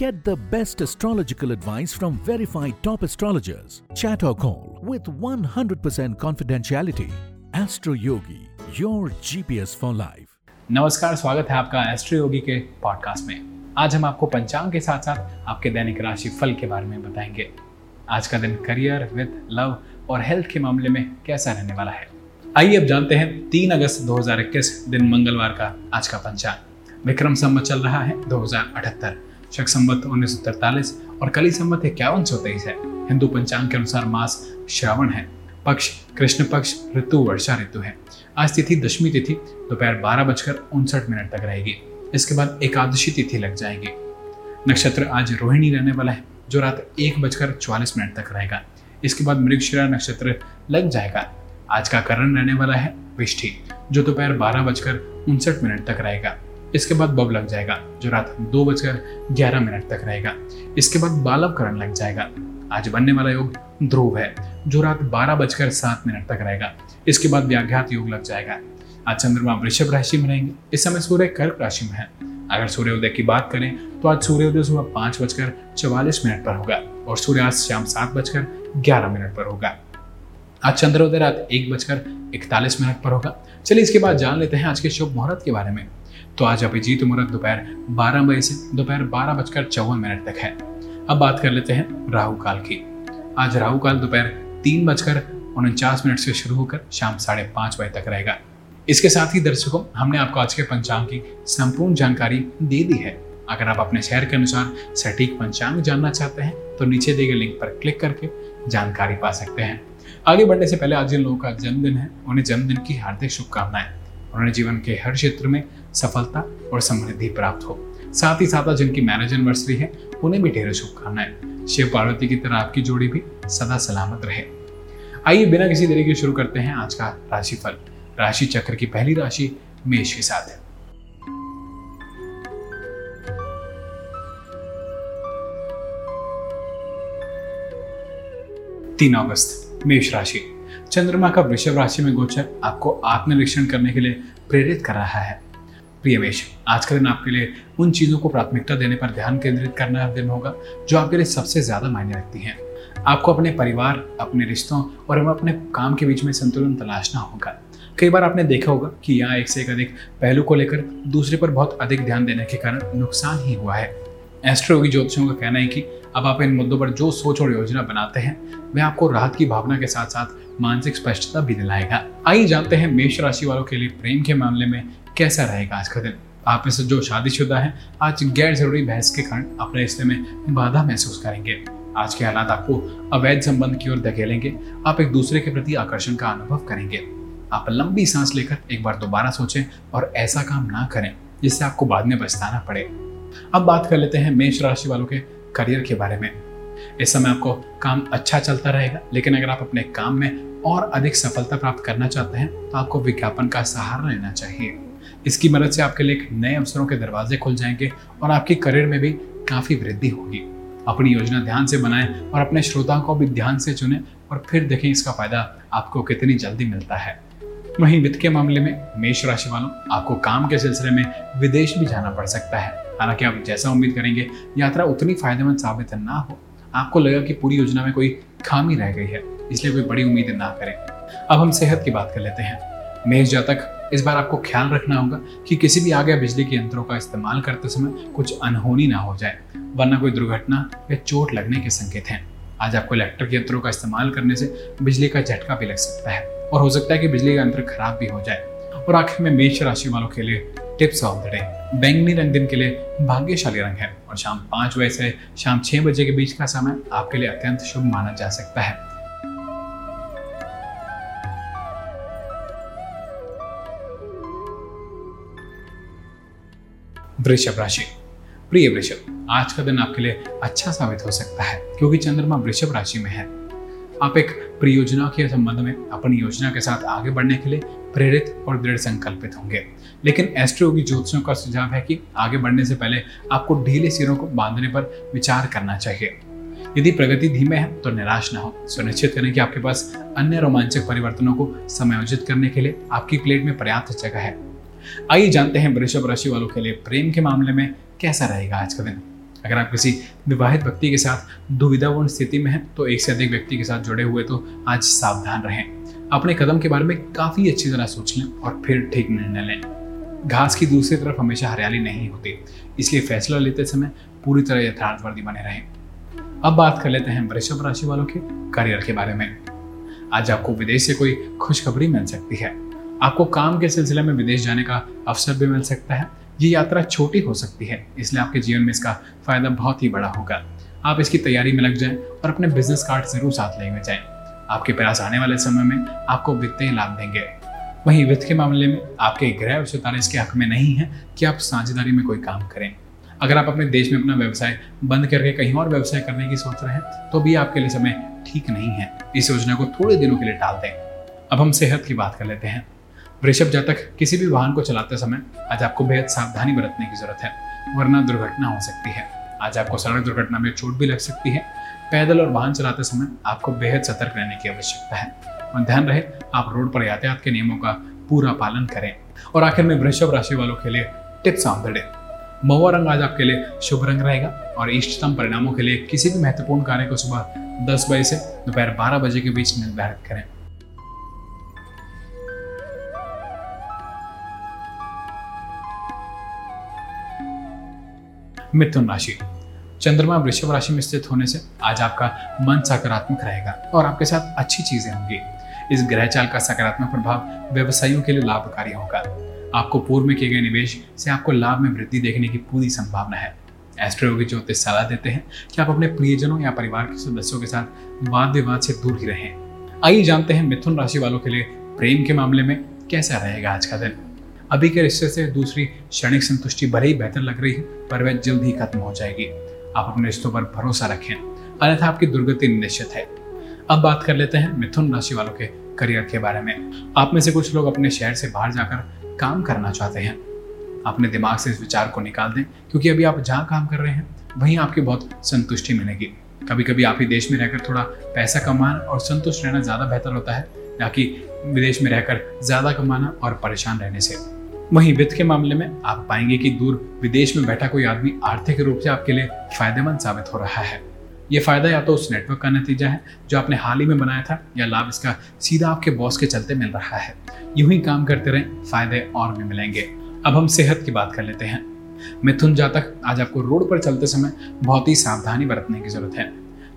Get the best astrological advice from verified top astrologers. Chat or call with 100% confidentiality. Astro Yogi, your GPS for life. नमस्कार, स्वागत है आपका astro योगी के podcast में। आज हम आपको पंचांग के साथ साथ आपके दैनिक राशि फल के बारे में बताएंगे। आज का दिन करियर, विद, लव और हेल्थ के मामले में कैसा रहने वाला है, आइए अब जानते हैं। 3 अगस्त 2021 दिन मंगलवार का आज का पंचांग। विक्रम संवत चल रहा है 2078, शक संवत 1943 और कली संवत 5123 है। हिंदू पंचांग के अनुसार मास श्रावण है, पक्ष कृष्ण पक्ष, ऋतु वर्षा ऋतु है। आज तिथि दशमी तिथि दोपहर 12:59 तक रहेगी। इसके बाद एकादशी तिथि लग जाएगी। नक्षत्र आज रोहिणी रहने वाला है जो रात 1:44 तक रहेगा। इसके बाद मृगशिरा नक्षत्र लग जाएगा। आज का करण रहने वाला है विष्ठी जो दोपहर 12:59 तक रहेगा। इसके बाद बब लग जाएगा जो रात 2:11 तक रहेगा। इसके बाद बालव करण लग जाएगा। आज बनने वाला योग ध्रुव है जो रात 12:07 तक रहेगा। इसके बाद व्याघात योग लग जाएगा। आज चंद्रमा वृषभ राशि में रहेंगे। इस समय सूर्य कर्क राशि में है। अगर सूर्योदय की बात करें तो आज सूर्योदय सुबह 5:44 पर होगा और सूर्यास्त शाम 7:11 पर होगा। आज चंद्रोदय रात 1:41 पर होगा। चलिए इसके बाद जान लेते हैं आज के शुभ मुहूर्त के बारे में। तो आज अभिजीत मुहूर्त दोपहर 12 बजे से दोपहर 12:54 तक है। अब बात कर लेते हैं राहु काल की। आज राहु काल दोपहर 3:49 से शुरू होकर शाम 5:30 तक रहेगा। इसके साथ ही दर्शकों, हमने आपको आज के पंचांग की संपूर्ण जानकारी दे दी है। अगर आप अपने शहर के अनुसार सटीक पंचांग जानना चाहते हैं तो नीचे दिए गए लिंक पर क्लिक करके जानकारी पा सकते हैं। आगे बढ़ने से पहले आज जिन लोगों का जन्मदिन है उन्हें जन्मदिन की हार्दिक शुभकामनाएं। उन्हें जीवन के हर क्षेत्र में सफलता और समृद्धि प्राप्त हो। साथ ही साथ जिनकी मैरिज एनिवर्सरी है उन्हें भी ढेरों शुभकामनाएं। शिव पार्वती की तरह आपकी जोड़ी भी सदा सलामत रहे। आइए बिना किसी देरी के शुरू करते हैं आज का राशिफल। राशि चक्र की पहली राशि मेष के साथ है। तीन अगस्त मेष राशि। चंद्रमा का वृषभ राशि में गोचर आपको आत्मनिरीक्षण करने के लिए प्रेरित कर रहा है। प्रिय मेष, आज का दिन आपके लिए उन चीजों को प्राथमिकता देने पर ध्यान केंद्रित करना दिन होगा जो आपके लिए सबसे ज्यादा मायने रखती हैं। आपको अपने परिवार, अपने रिश्तों और अपने काम के बीच में संतुलन तलाशना होगा। कई बार आपने देखा होगा कि यहाँ एक से अधिक पहलू को लेकर दूसरे पर बहुत अधिक ध्यान देने के कारण नुकसान ही हुआ है। एस्ट्रो योगी ज्योतिषियों का कहना है कि अब आप इन मुद्दों पर जो सोच और योजना बनाते हैं वह आपको राहत की भावना के साथ साथ मानसिक स्पष्टता भी दिलाएगा। आइए जानते हैं मेष राशि वालों के लिए प्रेम के मामले में कैसा रहेगा आज का दिन। आप में से जो शादीशुदा हैं आज गैर जरूरी बहस के कारण अपने रिश्ते में बाधा महसूस करेंगे। आज के हालात आपको अवैध संबंध की ओर धकेलेंगे। आप एक दूसरे के प्रति आकर्षण का अनुभव करेंगे। आप लंबी सांस लेकर एक बार दोबारा सोचें और ऐसा काम ना करें जिससे आपको बाद में पछताना पड़े। अब बात कर लेते हैं मेष राशि वालों के करियर के बारे में। इस समय आपको काम अच्छा चलता रहेगा, लेकिन अगर आप अपने काम में और अधिक सफलता प्राप्त करना चाहते हैं तो आपको विज्ञापन का सहारा लेना चाहिए। इसकी मदद से आपके लिए नए अवसरों के दरवाजे खुल जाएंगे और आपके करियर में भी काफी वृद्धि होगी। अपनी योजना ध्यान से बनाएं और अपने श्रोताओं को भी ध्यान से चुनें और फिर देखें इसका फायदा आपको कितनी जल्दी मिलता है। वहीं वित्त के मामले में मेष राशि वालों, आपको काम के सिलसिले में विदेश भी जाना पड़ सकता है। हालांकि आप जैसा उम्मीद करेंगे यात्रा उतनी फायदेमंद साबित ना हो। आपको लगा कि पूरी योजना में कोई खामी रह गई है, इसलिए कोई बड़ी उम्मीद ना करें। अब हम सेहत की बात कर लेते हैं। मेष जातक, इस बार आपको ख्याल रखना होगा कि किसी भी आग या बिजली के यंत्रों का इस्तेमाल करते समय कुछ अनहोनी ना हो जाए, वरना कोई दुर्घटना या चोट लगने के संकेत हैं। आज आपको इलेक्ट्रिक यंत्रों का इस्तेमाल करने से बिजली का झटका भी लग सकता है और हो सकता है कि बिजली का यंत्र खराब भी हो जाए। और आखिर में मेष राशि वालों के लिए टिप्स ऑफ द डे। बैंगनी रंग दिन के लिए भाग्यशाली रंग है और शाम 5 बजे से शाम 6 बजे के बीच का समय आपके लिए अत्यंत शुभ माना जा सकता है। वृषभ राशि। प्रिय वृषभ, आज का दिन आपके लिए अच्छा साबित हो सकता है क्योंकि चंद्रमा वृषभ राशि में है। आप एक परियोजना के संबंध में अपनी योजना के साथ आगे बढ़ने के लिए प्रेरित और दृढ़ संकल्पित होंगे, लेकिन एस्ट्रो योगी ज्योतिषियों का सुझाव है कि आगे बढ़ने से पहले आपको ढीले सिरों को बांधने पर विचार करना चाहिए। यदि प्रगति धीमे है तो निराश ना हो। सुनिश्चित करें कि आपके पास अन्य रोमांचक परिवर्तनों को समायोजित करने के लिए आपकी प्लेट में पर्याप्त जगह है। आइए जानते हैं वृषभ राशि वालों के लिए प्रेम के मामले में कैसा रहेगा आज का दिन। अगर आप किसी विवाहित व्यक्ति के साथ दुविधापूर्ण स्थिति में हैं तो एक से अधिक व्यक्ति के साथ जुड़े हुए तो आज सावधान रहें। अपने कदम के बारे में काफ़ी अच्छी तरह सोच लें और फिर ठीक निर्णय लें। घास की दूसरी तरफ हमेशा हरियाली नहीं होती, इसलिए फैसला लेते समय पूरी तरह यथार्थवादी बने रहें। अब बात कर लेते हैं वृषभ राशि वालों के करियर के बारे में। आज आपको विदेश से कोई खुशखबरी मिल सकती है। आपको काम के सिलसिले में विदेश जाने का अवसर भी मिल सकता है। ये यात्रा छोटी हो सकती है, इसलिए आपके जीवन में इसका फायदा बहुत ही बड़ा होगा। आप इसकी तैयारी में लग जाएं और अपने बिजनेस कार्ड जरूर साथ लेकर जाएं। आपके पास आने वाले समय में आपको वित्तीय लाभ देंगे। वहीं वित्त के मामले में आपके ग्रह और सितारे इसके हक में नहीं है कि आप साझेदारी में कोई काम करें। अगर आप अपने देश में अपना व्यवसाय बंद करके कहीं और व्यवसाय करने की सोच रहे हैं तो भी आपके लिए समय ठीक नहीं है। इस योजना को थोड़े दिनों के लिए टाल दें। अब हम सेहत की बात कर लेते हैं। वृषभ जातक, किसी भी वाहन को चलाते समय आज आपको बेहद सावधानी बरतने की जरूरत है, वरना दुर्घटना हो सकती है। आज आपको सड़क दुर्घटना में चोट भी लग सकती है। पैदल और वाहन चलाते समय आपको बेहद सतर्क रहने की आवश्यकता है और ध्यान रहे आप रोड पर यातायात के नियमों का पूरा पालन करें। और आखिर में वृषभ राशि वालों के लिए टिप्स ऑफ द डे। महुआ रंग आज आपके लिए शुभ रंग रहेगा और इष्टतम परिणामों के लिए किसी भी महत्वपूर्ण कार्य को सुबह 10 बजे से दोपहर 12 बजे के बीच निर्धारित करें। मिथुन राशि। चंद्रमा वृषभ राशि में स्थित होने से आज आपका मन सकारात्मक रहेगा और आपके साथ अच्छी चीजें होंगी। इस ग्रह चाल का सकारात्मक प्रभाव व्यवसायियों के लिए लाभकारी होगा। आपको पूर्व में किए गए निवेश से आपको लाभ में वृद्धि देखने की पूरी संभावना है। एस्ट्रो योगी ज्योतिष सलाह देते हैं कि आप अपने प्रियजनों या परिवार के सदस्यों के साथ वाद विवाद से दूर ही रहें। आइए जानते हैं मिथुन राशि वालों के लिए प्रेम के मामले में कैसा रहेगा आज का दिन। अभी के रिश्ते से दूसरी क्षणिक संतुष्टि भले ही बेहतर लग रही है, पर वह जल्द ही खत्म हो जाएगी। आप अपने रिश्तों पर भरोसा रखें, अन्यथा आपकी दुर्गति निश्चित है। अब बात कर लेते हैं मिथुन राशि वालों के करियर के बारे में। आप में से कुछ लोग अपने शहर से बाहर जाकर काम करना चाहते हैं। अपने दिमाग से इस विचार को निकाल दें, क्योंकि अभी आप जहाँ काम कर रहे हैं वहीं आपकी बहुत संतुष्टि मिलेगी। कभी कभी आप ही देश में रहकर थोड़ा पैसा कमाना और संतुष्ट रहना ज़्यादा बेहतर होता है, ना कि विदेश में रहकर ज़्यादा कमाना और परेशान रहने से। वहीं वित्त के मामले में आप पाएंगे कि दूर विदेश में बैठा कोई आदमी आर्थिक रूप से आपके लिए फायदेमंद साबित हो रहा है। ये फायदा या तो उस नेटवर्क का नतीजा है जो आपने हाल ही में बनाया था, या लाभ इसका सीधा आपके बॉस के चलते मिल रहा है। यूं ही काम करते रहें, फायदे और भी मिलेंगे। अब हम सेहत की बात कर लेते हैं। मिथुन जातक, आज आपको रोड पर चलते समय बहुत ही सावधानी बरतने की जरूरत है।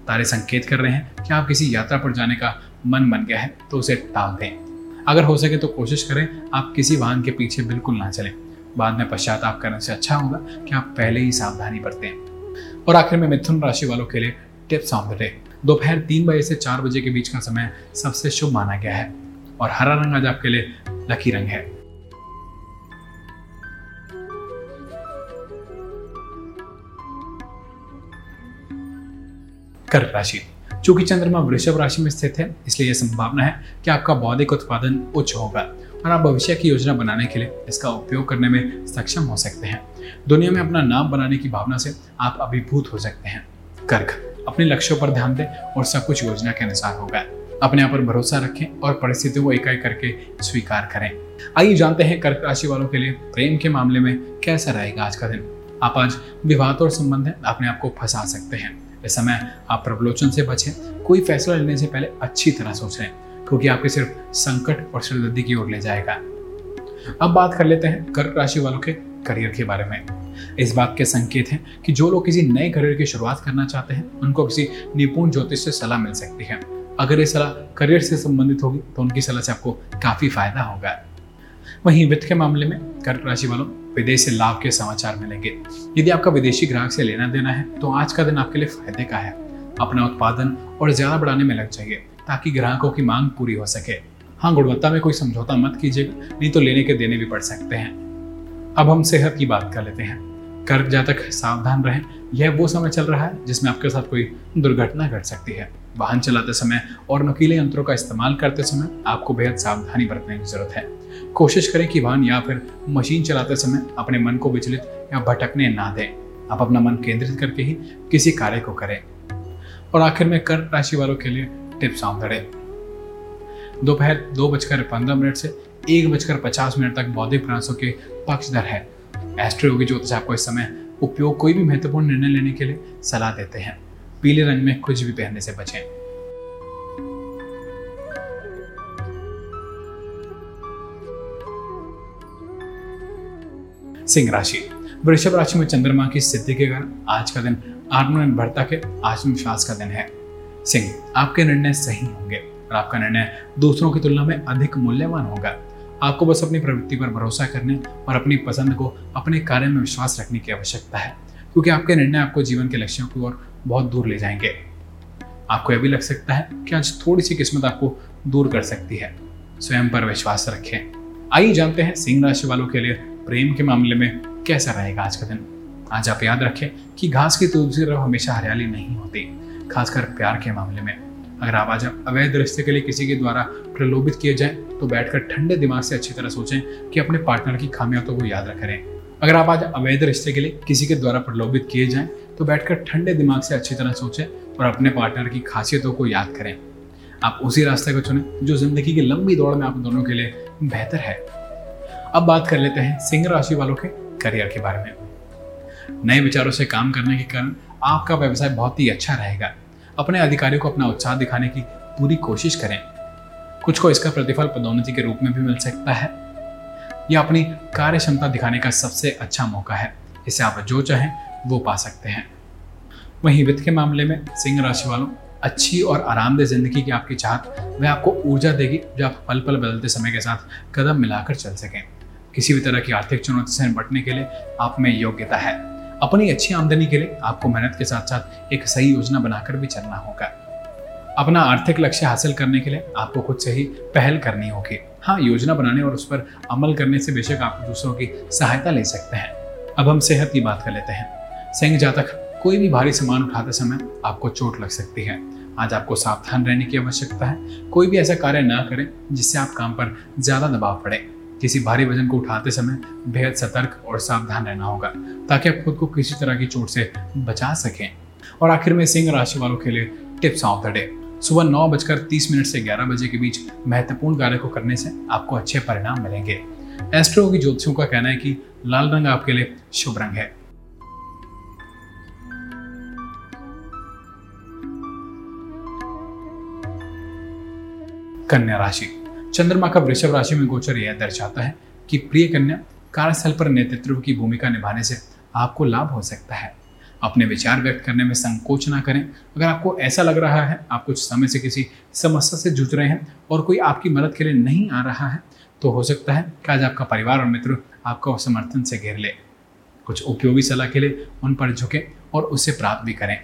तारे संकेत कर रहे हैं कि आप किसी यात्रा पर जाने का मन बन गया है तो उसे टाल दें। अगर हो सके तो कोशिश करें आप किसी वाहन के पीछे बिल्कुल ना चलें। बाद में पश्चाताप करने से अच्छा होगा कि आप पहले ही सावधानी बरतें। और आखिर में मिथुन राशि वालों के लिए टिप्स ऑफ द डे। दोपहर 3 बजे से 4 बजे के बीच का समय सबसे शुभ माना गया है और हरा रंग आज आपके लिए लकी रंग है। कर्क राशि। चूंकि चंद्रमा वृषभ राशि में स्थित है, इसलिए यह संभावना है कि आपका बौद्धिक उत्पादन उच्च होगा और आप भविष्य की योजना बनाने के लिए इसका उपयोग करने में सक्षम हो सकते हैं। दुनिया में अपना नाम बनाने की भावना से आप अभिभूत हो सकते हैं। कर्क, अपने लक्ष्यों पर ध्यान दें और सब कुछ योजना के अनुसार होगा। अपने आप पर भरोसा रखें और परिस्थितियों को एकाएक करके स्वीकार करें। आइए जानते हैं कर्क राशि वालों के लिए प्रेम के मामले में कैसा रहेगा आज का दिन। आप आज विवाद और संबंध अपने आप को फंसा सकते हैं। इस समय आप प्रलोभन से बचें। कोई फैसला लेने से पहले अच्छी तरह सोचें, क्योंकि आपके सिर्फ संकट और सिरदर्दी की ओर ले जाएगा। अब बात कर लेते हैं कर्क राशि वालों के करियर के बारे में। इस बात के संकेत हैं कि जो लोग किसी नए करियर की शुरुआत करना चाहते हैं उनको किसी निपुण ज्योतिष से सलाह मिल सकती है। अगर ये सलाह करियर से संबंधित होगी तो उनकी सलाह से आपको काफी फायदा होगा। वहीं वित्त के मामले में कर्क राशि वालों, विदेश से लाभ के समाचार मिलेंगे। यदि आपका विदेशी ग्राहक से लेना देना है तो आज का दिन आपके लिए फायदे का है। अपना उत्पादन और ज्यादा बढ़ाने में लग जाइए ताकि ग्राहकों की मांग पूरी हो सके। हाँ, गुणवत्ता में कोई समझौता मत कीजिएगा, नहीं तो लेने के देने भी पड़ सकते हैं। अब हम सेहत की बात कर लेते हैं। कर्क जातक, सावधान रहें। यह वो समय चल रहा है जिसमें आपके साथ कोई दुर्घटना घट सकती है। वाहन चलाते समय और नुकीले यंत्रों का इस्तेमाल करते समय आपको बेहद सावधानी बरतने की जरूरत है। कोशिश करें कि वाहन या फिर मशीन चलाते समय अपने मन को विचलित या भटकने ना दें। आप अपना मन केंद्रित करके ही किसी कार्य को करें। और आखिर में कर्क राशि वालों के लिए टिप्स ऑफ द डे। दोपहर 2:15 से 1:50 तक बौद्धिक प्रयासों के पक्षधर है। एस्ट्रो योगी ज्योतिष आपको इस समय उपयोग कोई भी महत्वपूर्ण निर्णय लेने के लिए सलाह देते हैं। पीले रंग में कुछ भी पहनने से बचें। सिंह राशि। वृषभ राशि में चंद्रमा की स्थिति के कारण आज का दिन आत्मनिर्भरता के आत्मविश्वास का दिन है। सिंह, आपके निर्णय सही होंगे और आपका निर्णय दूसरों की तुलना में अधिक मूल्यवान होगा। आपको बस अपनी प्रवृत्ति पर भरोसा करने और अपनी पसंद को अपने कार्य में विश्वास रखने की आवश्यकता है, क्योंकि आपके निर्णय आपको जीवन के लक्ष्यों की ओर बहुत दूर ले जाएंगे। आपको यह भी लग सकता है कि आज थोड़ी सी किस्मत आपको दूर कर सकती है। स्वयं पर विश्वास रखें। आइए जानते हैं सिंह राशि वालों के लिए प्रेम के मामले में कैसा रहेगा आज का दिन। आज आप याद रखें कि घास की दूसरी तरफ हमेशा हरियाली नहीं होती, खासकर प्यार के मामले में। अगर आप आज अवैध रिश्ते के लिए किसी के द्वारा प्रलोभित किए जाएं, तो बैठकर ठंडे दिमाग से अच्छी तरह सोचें कि अपने पार्टनर की खामियों को याद रखें। अगर आप आज अवैध रिश्ते के लिए किसी के द्वारा प्रलोभित किए जाएं, तो बैठकर ठंडे दिमाग से अच्छी तरह सोचें और अपने पार्टनर की खासियतों को याद करें। आप उसी रास्ते को चुनें जो जिंदगी की लंबी दौड़ में आप दोनों के लिए बेहतर है। अब बात कर लेते हैं सिंह राशि वालों के करियर के बारे में। नए विचारों से काम करने के कारण आपका व्यवसाय बहुत ही अच्छा रहेगा। अपने अधिकारियों को अपना उत्साह दिखाने की पूरी कोशिश करें। कुछ को इसका प्रतिफल पदोन्नति के रूप में भी मिल सकता है। यह अपनी कार्य क्षमता दिखाने का सबसे अच्छा मौका है। इससे आप जो चाहें वो पा सकते हैं। वहीं वित्त के मामले में सिंह राशि वालों, अच्छी और आरामदेह जिंदगी की आपकी चाहत वह आपको ऊर्जा देगी जो आप पल पल बदलते समय के साथ कदम मिलाकर चल सकें। किसी भी तरह की आर्थिक चुनौती से निपटने के लिए आप में योग्यता है। अपनी अच्छी आमदनी के लिए आपको मेहनत के साथ साथ एक सही योजना बनाकर भी चलना होगा। अपना आर्थिक लक्ष्य हासिल करने के लिए आपको खुद से ही पहल करनी होगी। हाँ, योजना बनाने और उस पर अमल करने से बेशक आप दूसरों की सहायता ले सकते हैं। अब हम सेहत की बात कर लेते हैं। सिंह जातक, कोई भी भारी सामान उठाते समय आपको चोट लग सकती है। आज आपको सावधान रहने की आवश्यकता है। कोई भी ऐसा कार्य ना करें जिससे आप काम पर ज्यादा दबाव पड़े। किसी भारी वजन को उठाते समय बेहद सतर्क और सावधान रहना होगा ताकि आप खुद को किसी तरह की चोट से बचा सकें। और आखिर में सिंह राशि वालों के लिए टिप्स ऑफ द डे। सुबह 9:30 से 11 बजे के बीच महत्वपूर्ण कार्य को करने से आपको अच्छे परिणाम मिलेंगे। एस्ट्रो योगी ज्योतिषियों का कहना है कि लाल रंग आपके लिए शुभ रंग है। कन्या राशि। चंद्रमा का वृषभ राशि में गोचर यह दर्शाता है कि प्रिय कन्या, कार्यस्थल पर नेतृत्व की भूमिका निभाने से आपको लाभ हो सकता है। अपने विचार व्यक्त करने में संकोच ना करें। अगर आपको ऐसा लग रहा है आप कुछ समय से किसी समस्या से जूझ रहे हैं और कोई आपकी मदद के लिए नहीं आ रहा है, तो हो सकता है कि आज आपका परिवार और मित्र आपको समर्थन से घेर ले। कुछ उपयोगी सलाह के लिए उन पर झुकें और उससे प्राप्त भी करें।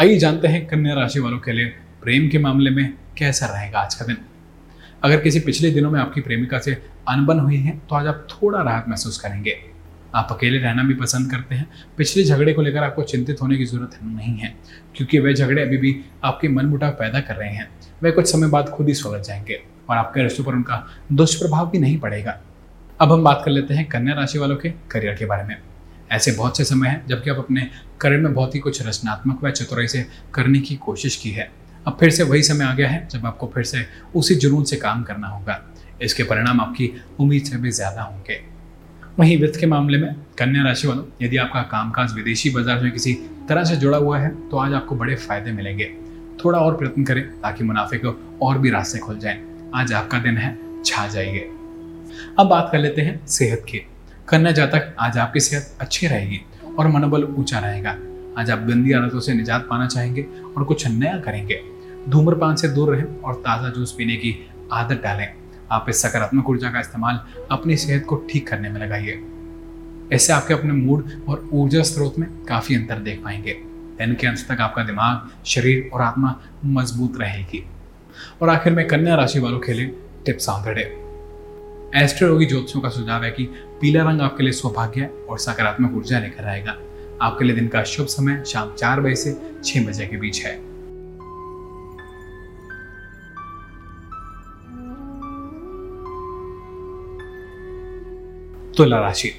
आइए जानते हैं कन्या राशि वालों के लिए प्रेम के मामले में कैसा रहेगा आज का दिन। अगर किसी पिछले दिनों में आपकी प्रेमिका से अनबन हुई है तो आज आप थोड़ा राहत महसूस करेंगे। आप अकेले रहना भी पसंद करते हैं। पिछले झगड़े को लेकर आपको चिंतित होने की जरूरत नहीं है, क्योंकि वे झगड़े अभी भी आपके मनमुटाव पैदा कर रहे हैं। वे कुछ समय बाद खुद ही सुलझ जाएंगे और आपके रिश्तों पर उनका दुष्प्रभाव भी नहीं पड़ेगा। अब हम बात कर लेते हैं कन्या राशि वालों के करियर के बारे में। ऐसे बहुत से समय हैं जबकि आप अपने करियर में बहुत ही कुछ रचनात्मक व चतुराई से करने की कोशिश की है। अब फिर से वही समय आ गया है जब आपको फिर से उसी जुनून से काम करना होगा। इसके परिणाम आपकी उम्मीद से भी ज्यादा होंगे। वहीं वित्त के मामले में कन्या राशि वालों, यदि आपका कामकाज विदेशी बाजार में किसी तरह से जुड़ा हुआ है तो आज आपको बड़े फायदे मिलेंगे। थोड़ा और प्रयत्न करें ताकि मुनाफे को और भी रास्ते खुल जाएं। आज आपका दिन है, छा जाइए। अब बात कर लेते हैं सेहत की। कन्या जातक, आज आपकी सेहत अच्छी रहेगी और मनोबल ऊंचा रहेगा। आज आप गंदी आदतों से निजात पाना चाहेंगे और कुछ नया करेंगे। धूम्रपान से दूर रहें और ताज़ा जूस पीने की आदत डालें। आप इस सकारात्मक ऊर्जा का इस्तेमाल अपनी सेहत को ठीक करने में लगाइए। इससे आपके अपने मूड और ऊर्जा स्रोत में काफ़ी अंतर देख पाएंगे। दिन के अंत तक आपका दिमाग, शरीर और आत्मा मजबूत रहेगी। और आखिर में कन्या राशि वालों के लिए tips of the day. Astroyogi ज्योतिषियों का सुझाव है कि पीला रंग आपके लिए सौभाग्य और सकारात्मक ऊर्जा लेकर आएगा। आपके लिए दिन का शुभ समय शाम 4 बजे से 6 बजे के बीच है। तुला राशि।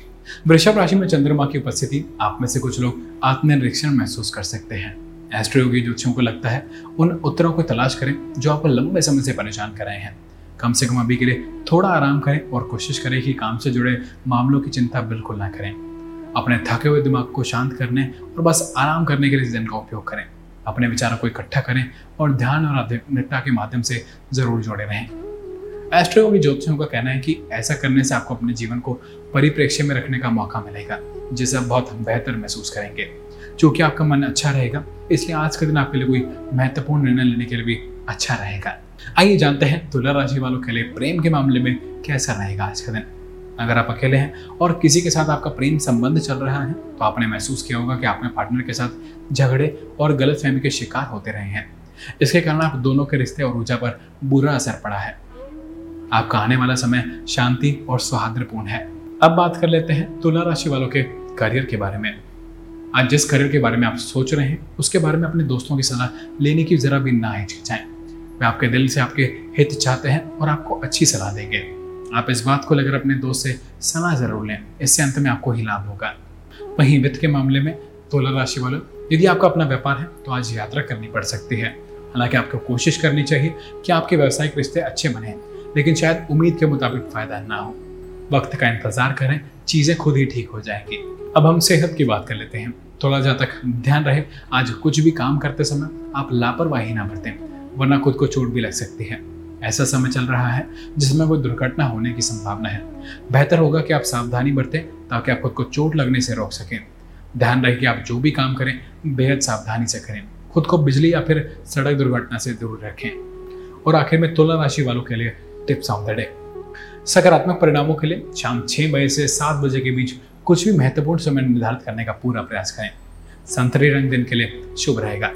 वृषभ राशि में चंद्रमा की उपस्थिति आप में से कुछ लोग आत्मनिरीक्षण महसूस कर सकते हैं। एस्ट्रो योगी ज्योतिषियों को लगता है उन उत्तरों को तलाश करें जो आपको लंबे समय से परेशान कर रहे हैं। कम से कम अभी के लिए थोड़ा आराम करें और कोशिश करें कि काम से जुड़े मामलों की चिंता बिल्कुल ना करें। अपने थके हुए दिमाग को शांत करने और बस आराम करने के लिए इस दिन का उपयोग करें। अपने विचारों को इकट्ठा करें और ध्यान और आध्यात्मिकता के माध्यम से जरूर जुड़े रहें। एस्ट्रो योगी ज्योतिषियों का कहना है कि ऐसा करने से आपको अपने जीवन को परिप्रेक्ष्य में रखने का मौका मिलेगा, जिससे आप बहुत बेहतर महसूस करेंगे। चूँकि आपका मन अच्छा रहेगा, इसलिए आज का दिन आपके लिए कोई महत्वपूर्ण निर्णय लेने के लिए भी अच्छा रहेगा। आइए जानते हैं तुला राशि वालों के लिए प्रेम के मामले में कैसा रहेगा आज का दिन। अगर आप अकेले हैं और किसी के साथ आपका प्रेम संबंध चल रहा है, तो आपने महसूस किया होगा कि आपने पार्टनर के साथ झगड़े और गलतफहमी के शिकार होते रहे हैं। इसके कारण आप दोनों के रिश्ते और ऊर्जा पर बुरा असर पड़ा है। आपका आने वाला समय शांति और सौहार्दपूर्ण है। अब बात कर लेते हैं तुला राशि वालों के करियर के बारे में। आज जिस करियर के बारे में आप सोच रहे हैं, उसके बारे में अपने दोस्तों की सलाह लेने की जरा भी ना हिचकिचाएं। वे आपके दिल से आपके हित चाहते हैं और आपको अच्छी सलाह देंगे। आप इस बात को लेकर अपने दोस्त से सलाह जरूर लें, इससे अंत में आपको ही लाभ होगा। वहीं वित्त के मामले में तुला राशि वालों, यदि आपका अपना व्यापार है तो आज यात्रा करनी पड़ सकती है। हालांकि आपको कोशिश करनी चाहिए कि आपके व्यावसायिक रिश्ते अच्छे बने, लेकिन शायद उम्मीद के मुताबिक फायदा ना हो। वक्त का इंतजार करें, चीजें खुद ही ठीक हो जाएंगी। अब हम सेहत की बात कर लेते हैं। थोड़ा जहाँ तक ध्यान रहे, आज कुछ भी काम करते समय आप लापरवाही ना बरतें, वरना खुद को चोट भी लग सकती है। ऐसा समय चल रहा है जिसमें कोई दुर्घटना होने की संभावना है। बेहतर होगा कि आप सावधानी बरतें ताकि आप खुद को चोट लगने से रोक सकें। ध्यान रहे कि आप जो भी काम करें बेहद सावधानी से करें। खुद को बिजली या फिर सड़क दुर्घटना से दूर रखें। और आखिर में तुला राशि वालों के लिए टिप्स ऑफ द डे। सकारात्मक परिणामों के लिए शाम 6 बजे से 7 बजे के बीच कुछ भी महत्वपूर्ण समय निर्धारित करने का पूरा प्रयास करें। संतरी रंग दिन के लिए शुभ रहेगा।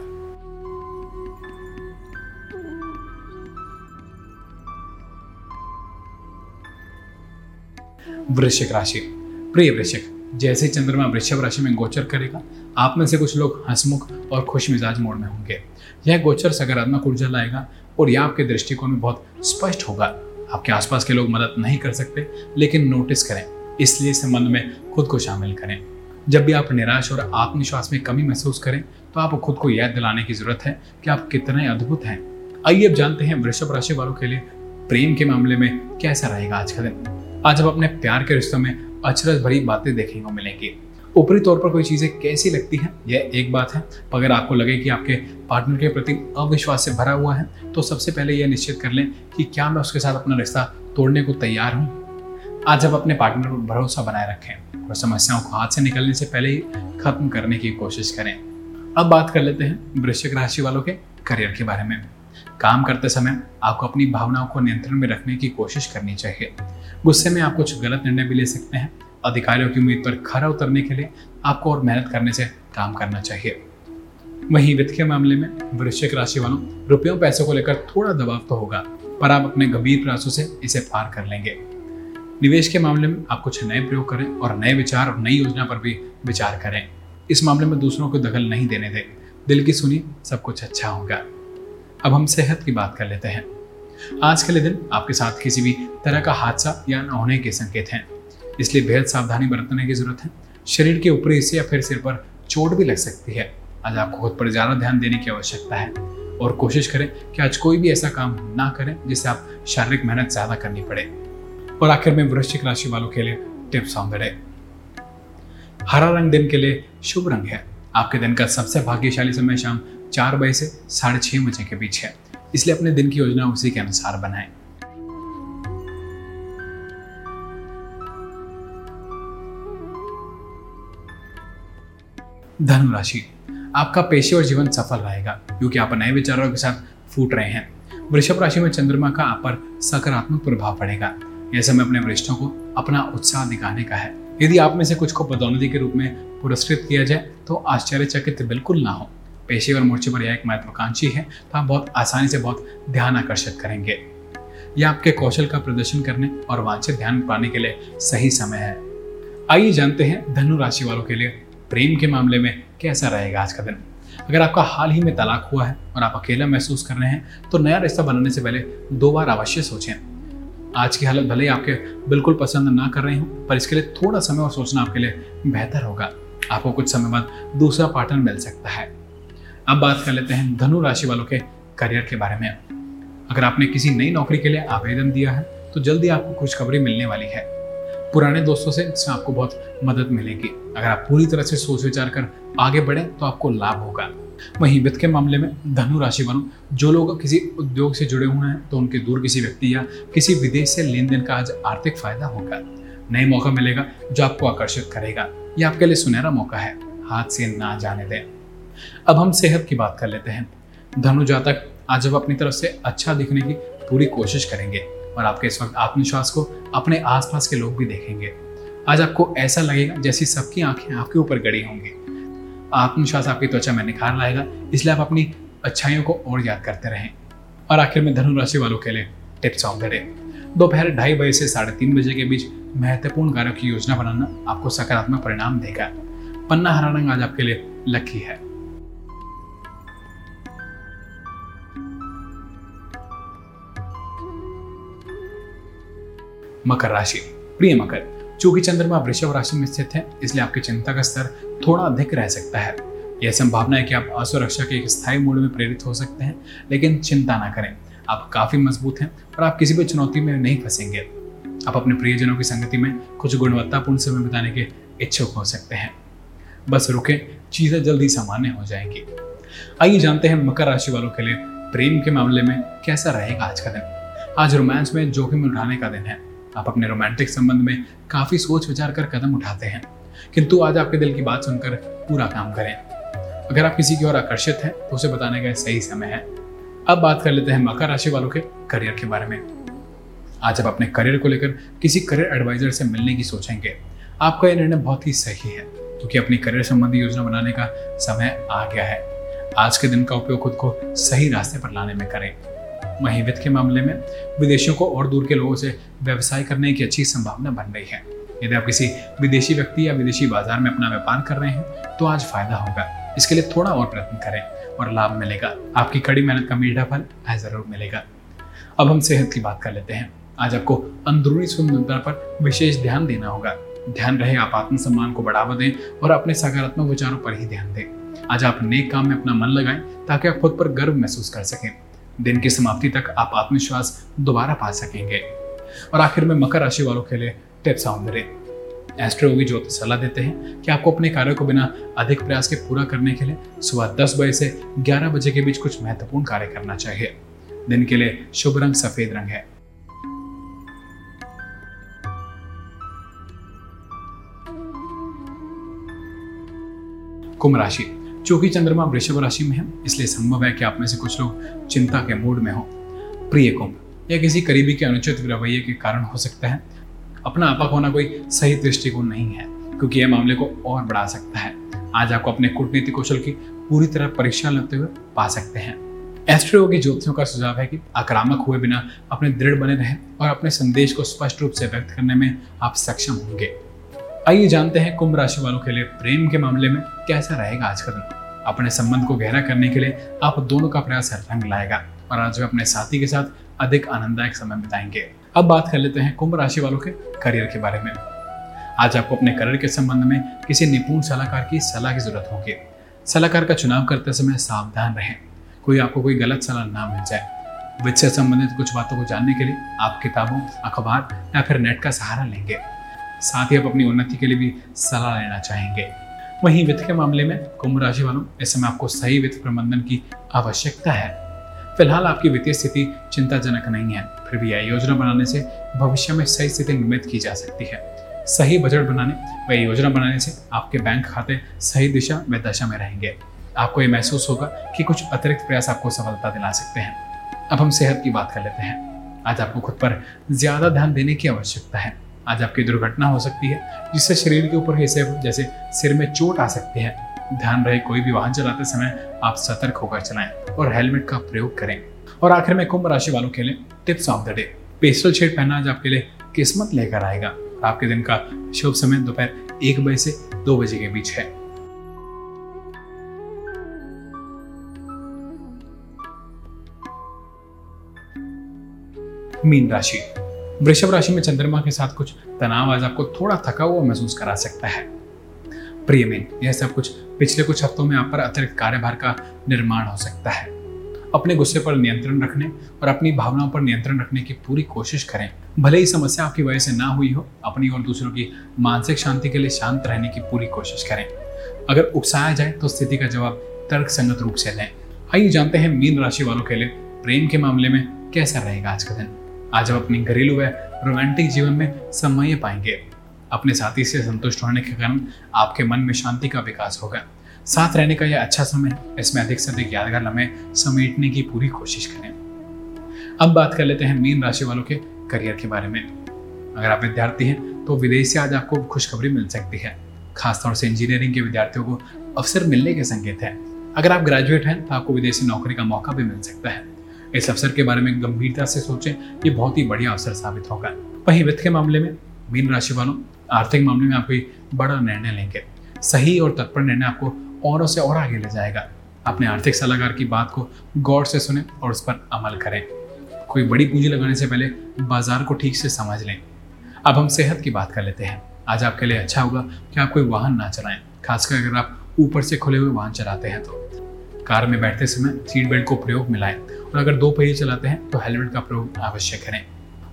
वृश्चिक राशि। प्रिय वृश्चिक, जैसे चंद्रमा वृषभ राशि में गोचर करेगा, आप में से कुछ लोग हंसमुख और खुश मिजाज मोड में होंगे। यह गोचर सकारात्मक ऊर्जा लाएगा और यह आपके दृष्टिकोण में बहुत स्पष्ट होगा। आपके आसपास के लोग मदद नहीं कर सकते, लेकिन नोटिस करें, इसलिए संबंध में खुद को शामिल करें। जब भी आप निराश और आत्मविश्वास में कमी महसूस करें, तो आपको खुद को याद दिलाने की जरूरत है कि आप कितने अद्भुत हैं। आइए अब जानते हैं वृषभ राशि वालों के लिए प्रेम के मामले में कैसा रहेगा आज का दिन। आज आप अपने प्यार के रिश्तों में अचरज भरी बातें देखने को मिलेंगी। ऊपरी तौर पर कोई चीज़ें कैसी लगती हैं यह एक बात है। अगर आपको लगे कि आपके पार्टनर के प्रति अविश्वास से भरा हुआ है, तो सबसे पहले यह निश्चित कर लें कि क्या मैं उसके साथ अपना रिश्ता तोड़ने को तैयार हूँ। आज आप अपने पार्टनर पर भरोसा बनाए रखें और समस्याओं को हाथ से निकलने से पहले ही खत्म करने की कोशिश करें। अब बात कर लेते हैं वृश्चिक राशि वालों के करियर के बारे में। काम करते समय आपको अपनी भावनाओं को नियंत्रण में रखने की कोशिश करनी चाहिए। गुस्से में आप कुछ गलत निर्णय भी ले सकते हैं। अधिकारियों की उम्मीद पर खरा उतरने के लिए आपको और मेहनत करने से काम करना चाहिए। वहीं वित्त के मामले में वृश्चिक राशि वालों, रुपयों पैसों को लेकर थोड़ा दबाव तो होगा, पर आप अपने गंभीर प्रयासों से इसे पार कर लेंगे। निवेश के मामले में आप कुछ नए प्रयोग करें और नए विचार और नई योजना पर भी विचार करें। इस मामले में दूसरों को दखल नहीं देने दें, दिल की सुनिए, सब कुछ अच्छा होगा। अब हम सेहत की बात कर लेते हैं। आज के लिए दिन आपके साथ किसी भी तरह का हादसा या न होने के संकेत हैं, इसलिए बेहद सावधानी बरतने की जरूरत है। शरीर के ऊपरी हिस्से या फिर सिर पर चोट भी लग सकती है। आज आपको खुद पर ज़्यादा ध्यान देने की आवश्यकता है और कोशिश करें कि आज कोई भी ऐसा काम ना करें जिससे आप शारीरिक मेहनत ज़्यादा करनी पड़े। और आखिर में वृश्चिक राशि वालों के लिए टिप्स ऑफ द डे। हरा रंग दिन के लिए शुभ रंग है। आपके दिन का सबसे भाग्यशाली समय शाम 4 बजे से 6:30 बजे के बीच है, इसलिए अपने दिन की योजना उसी के अनुसार बनाएं। धनु राशि, आपका पेशेवर जीवन सफल रहेगा क्योंकि आप नए विचारों के साथ फूट रहे हैं। वृषभ राशि में चंद्रमा का आप पर सकारात्मक प्रभाव पड़ेगा। यह समय अपने वरिष्ठों को अपना उत्साह दिखाने का है। यदि आप में से कुछ को पदोन्नति के रूप में पुरस्कृत किया जाए तो आश्चर्यचकित बिल्कुल ना हो। पेशेवर मोर्चे पर यह एक महत्वाकांक्षी है, तो आप बहुत आसानी से बहुत ध्यान आकर्षित करेंगे। यह आपके कौशल का प्रदर्शन करने और वांछित ध्यान पाने के लिए सही समय है। आइए जानते हैं धनु राशि वालों के लिए प्रेम के मामले में कैसा रहेगा आज का दिन। अगर आपका हाल ही में तलाक हुआ है और आप अकेला महसूस कर रहे हैं, तो नया रिश्ता बनाने से पहले 2 बार अवश्य सोचें। आज की हालत भले ही आपके बिल्कुल पसंद ना कर रहे हों, पर इसके लिए थोड़ा समय और सोचना आपके लिए बेहतर होगा। आपको कुछ समय बाद दूसरा पार्टनर मिल सकता है। अब बात कर लेते हैं धनु राशि वालों के करियर के बारे में। अगर आपने किसी नई नौकरी के लिए आवेदन दिया है, तो जल्दी आपको खुशखबरी मिलने वाली है। पुराने दोस्तों से, इससे आपको बहुत मदद मिलेगी। अगर आप पूरी तरह से सोच विचार कर आगे बढ़ें तो आपको लाभ होगा। वहीं वित्त के मामले में धनु राशि वालों, जो लोग किसी उद्योग से जुड़े हुए हैं तो उनके दूर किसी व्यक्ति या किसी विदेश से लेन देन का आज आर्थिक फायदा होगा। नया मौका मिलेगा जो आपको आकर्षित करेगा। यह आपके लिए सुनहरा मौका है, हाथ से ना जाने दें। अब हम सेहत की बात कर लेते हैं। धनु जातक आज आप अपनी तरफ से अच्छा दिखने की पूरी कोशिश करेंगे और आपके इस वक्त आत्मविश्वास को अपने आसपास के लोग भी देखेंगे। आज आपको ऐसा लगेगा जैसे सबकी आंखें आपके ऊपर गड़ी होंगी। आत्मविश्वास आपकी त्वचा में निखार लाएगा, इसलिए आप अपनी अच्छाइयों को और याद करते रहें। और आखिर में धनु राशि वालों के लिए टिप्स ऑफ द डे। दोपहर 2:30 बजे से 3:30 बजे के बीच महत्वपूर्ण कार्यों की योजना बनाना आपको सकारात्मक परिणाम देगा। पन्ना हरा रंग आज आपके लिए लकी है। मकर राशि। प्रिय मकर, चूंकि चंद्रमा वृषभ राशि में स्थित है, इसलिए आपकी चिंता का स्तर थोड़ा अधिक रह सकता है। यह संभावना है कि आप असुरक्षा के एक स्थायी मूड में प्रेरित हो सकते हैं, लेकिन चिंता ना करें। आप काफी मजबूत हैं और आप किसी भी चुनौती में नहीं फंसेंगे। आप अपने प्रियजनों की संगति में कुछ गुणवत्तापूर्ण समय बिताने के इच्छुक हो सकते हैं। बस रुके, चीजें जल्दी सामान्य हो जाएंगी। आइए जानते हैं मकर राशि वालों के लिए प्रेम के मामले में कैसा रहेगा आज का दिन। आज रोमांस में जोखिम उठाने का दिन है। आप अपने रोमांटिक संबंध में काफी सोच विचार कर कदम उठाते हैं, किंतु आज आपके दिल की बात सुनकर पूरा काम करें। अगर आप किसी की ओर आकर्षित हैं तो उसे बताने का सही समय है। अब बात कर लेते हैं मकर राशि वालों के करियर के बारे में। आज आप अपने करियर को लेकर किसी करियर एडवाइजर से मिलने की सोचेंगे। आपका यह निर्णय बहुत ही सही है, क्योंकि अपनी करियर संबंधी योजना बनाने का समय आ गया है। आज के दिन का उपयोग खुद को सही रास्ते पर लाने में करें। वहीं वित्त के मामले में विदेशों को और दूर के लोगों से व्यवसाय करने की अच्छी संभावना बन रही है। यदि आप किसी विदेशी व्यक्ति या विदेशी बाजार में अपना व्यापार कर रहे हैं तो आज फायदा होगा। इसके लिए थोड़ा और प्रयत्न करें और लाभ मिलेगा। आपकी कड़ी मेहनत का मीठा फल आज जरूर मिलेगा। अब हम सेहत की बात कर लेते हैं। आज आपको अंदरूनी सुंदरता पर विशेष ध्यान देना होगा। ध्यान रहे, आप आत्मसम्मान को बढ़ावा दें और अपने सकारात्मक विचारों पर ही ध्यान दें। आज आप नेक काम में अपना मन लगाएं ताकि आप खुद पर गर्व महसूस कर सकें। दिन की समाप्ति तक आप आत्मविश्वास दोबारा पा सकेंगे। और आखिर में मकर राशि वालों के लिए tips of the day. Astroyogi ज्योतिष सलाह देते हैं कि आपको अपने कार्यों को बिना अधिक प्रयास के पूरा करने के लिए सुबह 10 बजे से 11 बजे के बीच कुछ महत्वपूर्ण कार्य करना चाहिए। दिन के लिए शुभ रंग सफेद रंग है। कुंभ राशि। चूंकि चंद्रमा वृषभ राशि में है, इसलिए संभव है कि आप में से कुछ लोग चिंता के मूड में हो। प्रिय कुंभ, यह किसी करीबी के अनुचित रवैये के कारण हो सकता है। अपना आपा खोना कोई सही दृष्टिकोण नहीं है, क्योंकि यह मामले को और बढ़ा सकता है। आज आपको अपने कूटनीति कौशल की पूरी तरह परीक्षा लेते हुए पा सकते हैं। एस्ट्रो योगी ज्योतिषियों का सुझाव है कि आक्रामक हुए बिना अपने दृढ़ बने रहें और अपने संदेश को स्पष्ट रूप से व्यक्त करने में आप सक्षम होंगे। आइए जानते हैं कुंभ राशि वालों के लिए प्रेम के मामले में कैसा रहेगा आज का दिन। अपने संबंध को गहरा करने के लिए आप दोनों का प्रयास रंग लाएगा और आज वे अपने साथी के साथ अधिक आनंददायक समय बिताएंगे। अब बात कर लेते हैं कुंभ राशि वालों के करियर के बारे में। आज आपको अपने करियर के संबंध में किसी निपुण सलाहकार की सलाह की जरूरत होगी। सलाहकार का चुनाव करते समय सावधान रहें, आपको कोई गलत सलाह ना मिल जाए। वित्त से संबंधित कुछ बातों को जानने के लिए आप किताबों, अखबार या फिर नेट का सहारा लेंगे। साथ ही आप अपनी उन्नति के लिए भी सलाह लेना चाहेंगे। वहीं वित्त के मामले में कुंभ राशि वालों, इस समय आपको सही वित्त प्रबंधन की आवश्यकता है। फिलहाल आपकी वित्तीय स्थिति चिंताजनक नहीं है, फिर भी यह योजना बनाने से भविष्य में सही स्थिति निर्मित की जा सकती है। सही बजट बनाने व योजना बनाने से आपके बैंक खाते सही दिशा व दशा में रहेंगे। आपको ये महसूस होगा कि कुछ अतिरिक्त प्रयास आपको सफलता दिला सकते हैं। अब हम सेहत की बात कर लेते हैं। आज आपको खुद पर ज्यादा ध्यान देने की आवश्यकता है। आज आपकी दुर्घटना हो सकती है, जिससे शरीर के ऊपर हिस्से जैसे सिर में चोट आ सकती है। ध्यान रहे, कोई भी वाहन चलाते समय आप सतर्क होकर चलाएं और हेलमेट का प्रयोग करें। और आखिर में कुंभ राशि वालों के लिए tips of the day. Pastel shade पहनना आज आपके लिए किस्मत लेकर आएगा। आपके दिन का शुभ समय दोपहर 1 बजे से 2 बजे के बीच है। मीन राशि। वृषभ राशि में चंद्रमा के साथ कुछ तनाव आज आपको थोड़ा थका हुआ महसूस करा सकता है। प्रिय मीन, यह सब कुछ पिछले कुछ हफ्तों में आप पर अतिरिक्त कार्यभार का निर्माण हो सकता है। अपने गुस्से पर नियंत्रण रखने और अपनी भावनाओं पर नियंत्रण रखने की पूरी कोशिश करें। भले ही समस्या आपकी वजह से ना हुई हो, अपनी और दूसरों की मानसिक शांति के लिए शांत रहने की पूरी कोशिश करें। अगर उकसाया जाए तो स्थिति का जवाब तर्क संगत रूप से लें। आइए जानते हैं मीन राशि वालों के लिए प्रेम के मामले में कैसा रहेगा आज का दिन। आज आप अपने घरेलू व रोमांटिक जीवन में समय पाएंगे। अपने साथी से संतुष्ट होने के कारण आपके मन में शांति का विकास होगा। साथ रहने का यह अच्छा समय, इसमें अधिक से अधिक यादगार लम्हे समेटने की पूरी कोशिश करें। अब बात कर लेते हैं मीन राशि वालों के करियर के बारे में। अगर आप विद्यार्थी हैं तो विदेश से आज आपको खुशखबरी मिल सकती है। खासतौर से इंजीनियरिंग के विद्यार्थियों को अवसर मिलने के संकेत हैं। अगर आप ग्रेजुएट हैं तो आपको विदेशी नौकरी का मौका भी मिल सकता है। इस अवसर के बारे में गंभीरता से सोचें, ये बहुत ही बढ़िया अवसर साबित होगा। वहीं वित्त के मामले में मीन राशि वालों आर्थिक मामले में आप कोई बड़ा निर्णय लेंगे। सही और तत्पर निर्णय आपको औरों से और आगे ले जाएगा। अपने आर्थिक सलाहकार की बात को गौर से सुने और उस पर अमल करें। कोई बड़ी पूंजी लगाने से पहले बाजार को ठीक से समझ लें। अब हम सेहत की बात कर लेते हैं। आज आपके लिए अच्छा होगा कि आप कोई वाहन ना चलाएं, खासकर अगर आप ऊपर से खुले हुए वाहन चलाते हैं तो। कार में बैठते समय सीट बेल्ट को प्रयोग में लाएं और अगर दो पहिए चलाते हैं तो हेलमेट का प्रयोग अवश्य करें।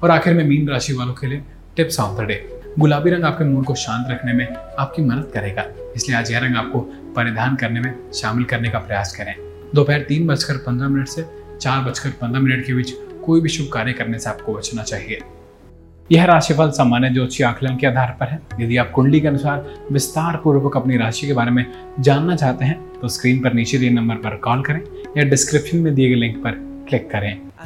और आखिर में मीन राशि वालों के लिए टिप्स ऑफ द डे। गुलाबी रंग आपके मूड को शांत रखने में आपकी मदद करेगा, इसलिए आज यह रंग आपको परिधान करने में शामिल करने का प्रयास करें। दोपहर 3:15 से 4:15 के बीच कोई भी शुभ कार्य करने से आपको बचना चाहिए। यह राशिफल सामान्य ज्योतिषीय आकलन के आधार पर है। यदि आप कुंडली के अनुसार विस्तार पूर्वक अपनी राशि के बारे में जानना चाहते हैं तो स्क्रीन पर नीचे दिए नंबर पर कॉल करें या डिस्क्रिप्शन में दिए गए लिंक पर क्लिक करें।